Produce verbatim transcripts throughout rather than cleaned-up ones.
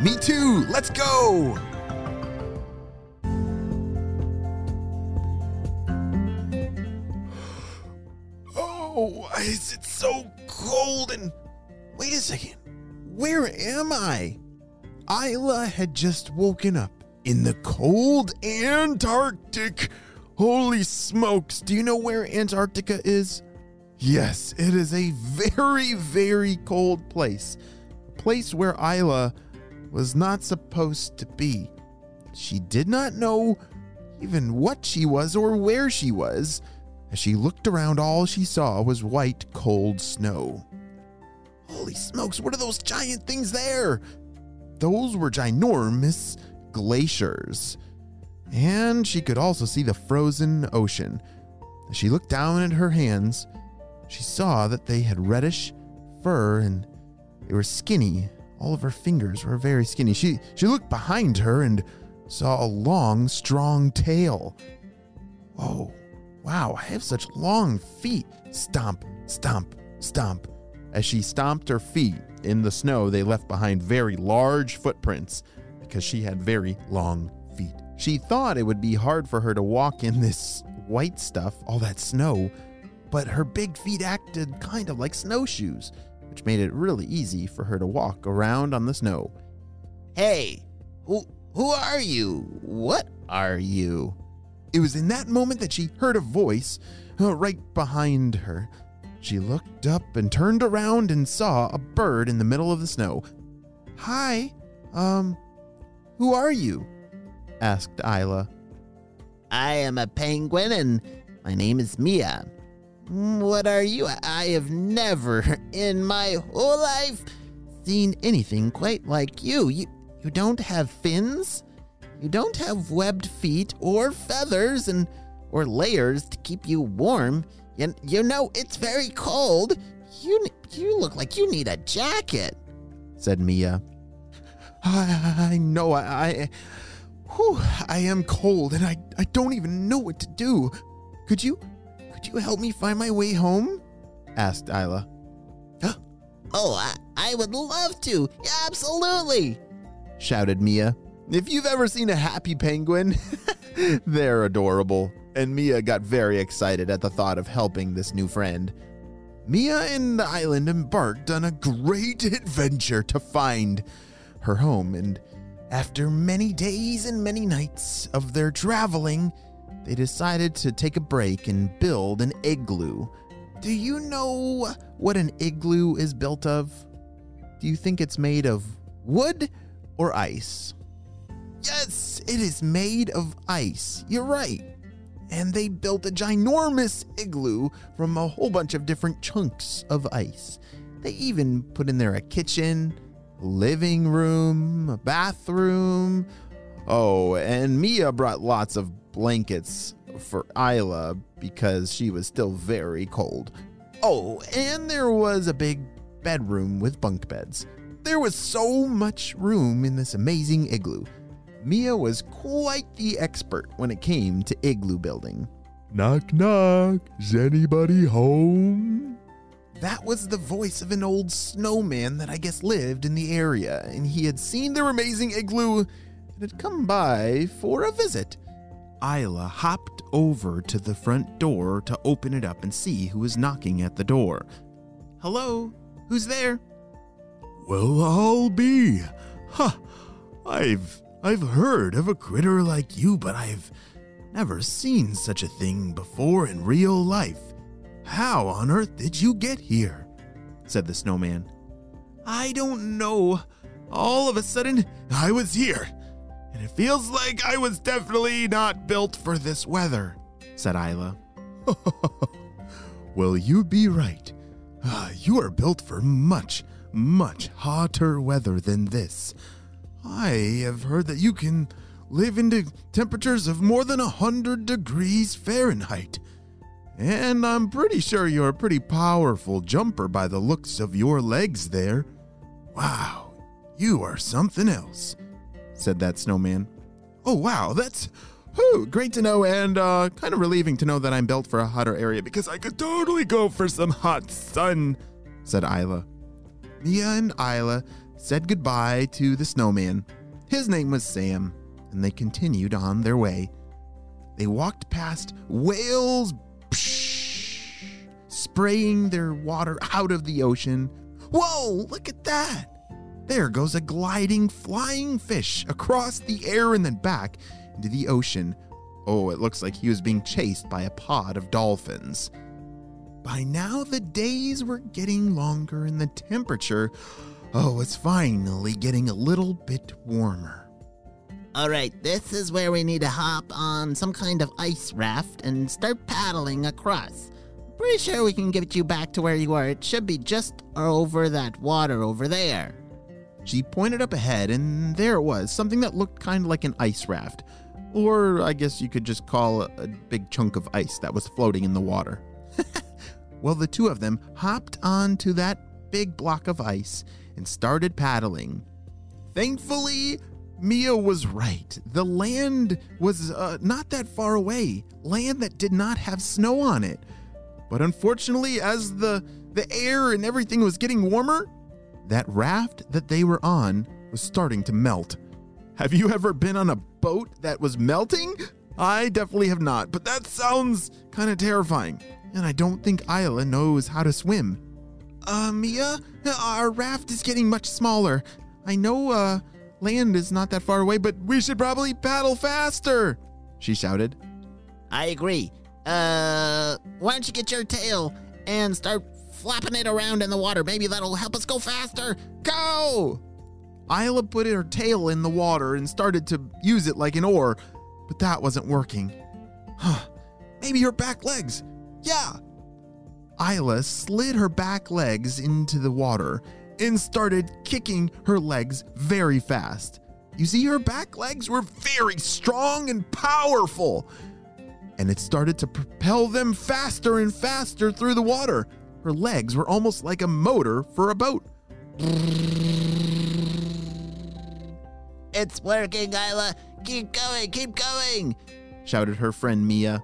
Me too! Let's go! Oh, is it so cold and... Wait a second. Where am I? Isla had just woken up in the cold Antarctic. Holy smokes! Do you know where Antarctica is? Yes, it is a very, very cold place. A place where Isla was not supposed to be. She did not know even what she was or where she was. As she looked around, all she saw was white, cold snow. Holy smokes, what are those giant things there? Those were ginormous glaciers. And she could also see the frozen ocean. As she looked down at her hands, she saw that they had reddish fur and they were skinny. All of her fingers were very skinny. She she looked behind her and saw a long, strong tail. Oh, wow, I have such long feet. Stomp, stomp, stomp. As she stomped her feet in the snow, they left behind very large footprints because she had very long feet. She thought it would be hard for her to walk in this white stuff, all that snow, but her big feet acted kind of like snowshoes, which made it really easy for her to walk around on the snow. Hey, who who are you? What are you? It was in that moment that she heard a voice uh, right behind her. She looked up and turned around and saw a bird in the middle of the snow. Hi, um, who are you? Asked Isla. I am a penguin and my name is Mia. What are you? I have never in my whole life seen anything quite like you. You you don't have fins, you don't have webbed feet or feathers and or layers to keep you warm. And you, you know it's very cold. You you look like you need a jacket," said Mia. I, I know I I, whew, I am cold and I, I don't even know what to do. Could you? Could you help me find my way home? Asked Isla. Oh, I, I would love to. Absolutely, shouted Mia. If you've ever seen a happy penguin, they're adorable. And Mia got very excited at the thought of helping this new friend. Mia and the island embarked on a great adventure to find her home. And after many days and many nights of their traveling, they decided to take a break and build an igloo. Do you know what an igloo is built of? Do you think it's made of wood or ice? Yes, it is made of ice. You're right. And they built a ginormous igloo from a whole bunch of different chunks of ice. They even put in there a kitchen, a living room, a bathroom. Oh, and Mia brought lots of blankets for Isla because she was still very cold. Oh, and there was a big bedroom with bunk beds. There was so much room in this amazing igloo. Mia was quite the expert when it came to igloo building. Knock, knock. Is anybody home? That was the voice of an old snowman that I guess lived in the area, and he had seen their amazing igloo and had come by for a visit. Isla hopped over to the front door to open it up and see who was knocking at the door. Hello? Who's there? Well, I'll be. Ha! I've I've heard of a critter like you, but I've never seen such a thing before in real life. How on earth did you get here? Said the snowman. I don't know. All of a sudden, I was here. And it feels like I was definitely not built for this weather, said Isla. Well, you'd be right. Uh, you are built for much, much hotter weather than this. I have heard that you can live into temperatures of more than one hundred degrees Fahrenheit. And I'm pretty sure you're a pretty powerful jumper by the looks of your legs there. Wow, you are something else, said that snowman. Oh, wow, that's whew, great to know and uh, kind of relieving to know that I'm built for a hotter area because I could totally go for some hot sun, said Isla. Mia and Isla said goodbye to the snowman. His name was Sam, and they continued on their way. They walked past whales spraying their water out of the ocean. Whoa, look at that! There goes a gliding, flying fish across the air and then back into the ocean. Oh, it looks like he was being chased by a pod of dolphins. By now, the days were getting longer and the temperature, oh, was finally getting a little bit warmer. All right, this is where we need to hop on some kind of ice raft and start paddling across. Pretty sure we can get you back to where you are. It should be just over that water over there. She pointed up ahead, and there it was, something that looked kind of like an ice raft. Or I guess you could just call a, a big chunk of ice that was floating in the water. Well, the two of them hopped onto that big block of ice and started paddling. Thankfully, Mia was right. The land was uh, not that far away, land that did not have snow on it. But unfortunately, as the, the air and everything was getting warmer, that raft that they were on was starting to melt. Have you ever been on a boat that was melting? I definitely have not, but that sounds kind of terrifying. And I don't think Isla knows how to swim. Uh, Mia, our raft is getting much smaller. I know, uh, land is not that far away, but we should probably paddle faster, she shouted. I agree. Uh, why don't you get your tail and start flapping it around in the water? Maybe that'll help us go faster. Go! Isla put her tail in the water and started to use it like an oar, but that wasn't working. Huh. Maybe her back legs. Yeah. Isla slid her back legs into the water and started kicking her legs very fast. You see, her back legs were very strong and powerful. And it started to propel them faster and faster through the water. Her legs were almost like a motor for a boat. It's working, Isla. Keep going, keep going, shouted her friend Mia.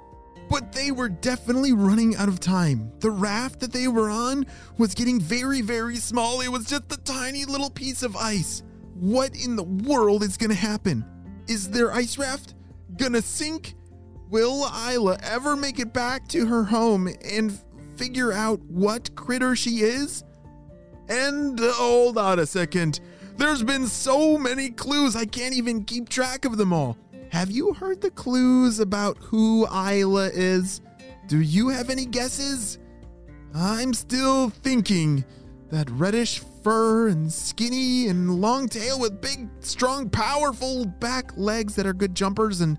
But they were definitely running out of time. The raft that they were on was getting very, very small. It was just a tiny little piece of ice. What in the world is going to happen? Is their ice raft going to sink? Will Isla ever make it back to her home and figure out what critter she is? And uh, hold on a second. There's been so many clues, I can't even keep track of them all. Have you heard the clues about who Isla is? Do you have any guesses? I'm still thinking that reddish fur and skinny and long tail with big, strong, powerful back legs that are good jumpers and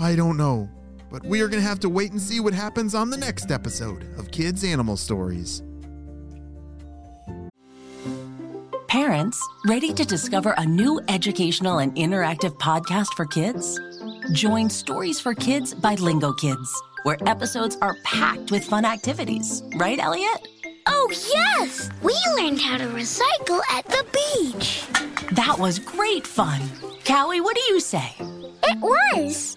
I don't know, but we are going to have to wait and see what happens on the next episode of Kids Animal Stories. Parents, ready to discover a new educational and interactive podcast for kids? Join Stories for Kids by Lingo Kids, where episodes are packed with fun activities. Right, Elliot? Oh, yes! We learned how to recycle at the beach. That was great fun. Callie, what do you say? It was.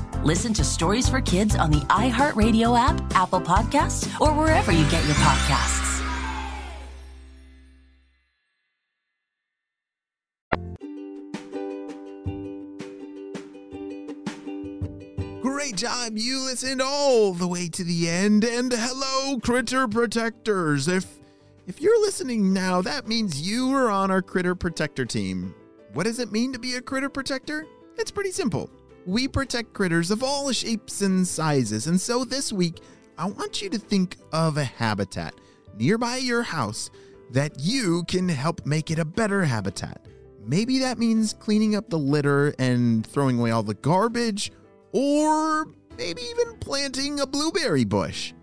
Listen to Stories for Kids on the iHeartRadio app, Apple Podcasts, or wherever you get your podcasts. Great job, you listened all the way to the end, and hello, Critter Protectors. If if you're listening now, that means you are on our Critter Protector team. What does it mean to be a Critter Protector? It's pretty simple. We protect critters of all shapes and sizes, and so this week, I want you to think of a habitat nearby your house that you can help make it a better habitat. Maybe that means cleaning up the litter and throwing away all the garbage, or maybe even planting a blueberry bush.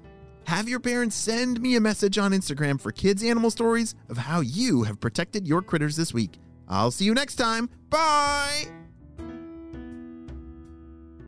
Have your parents send me a message on Instagram for kids' animal stories of how you have protected your critters this week. I'll see you next time. Bye!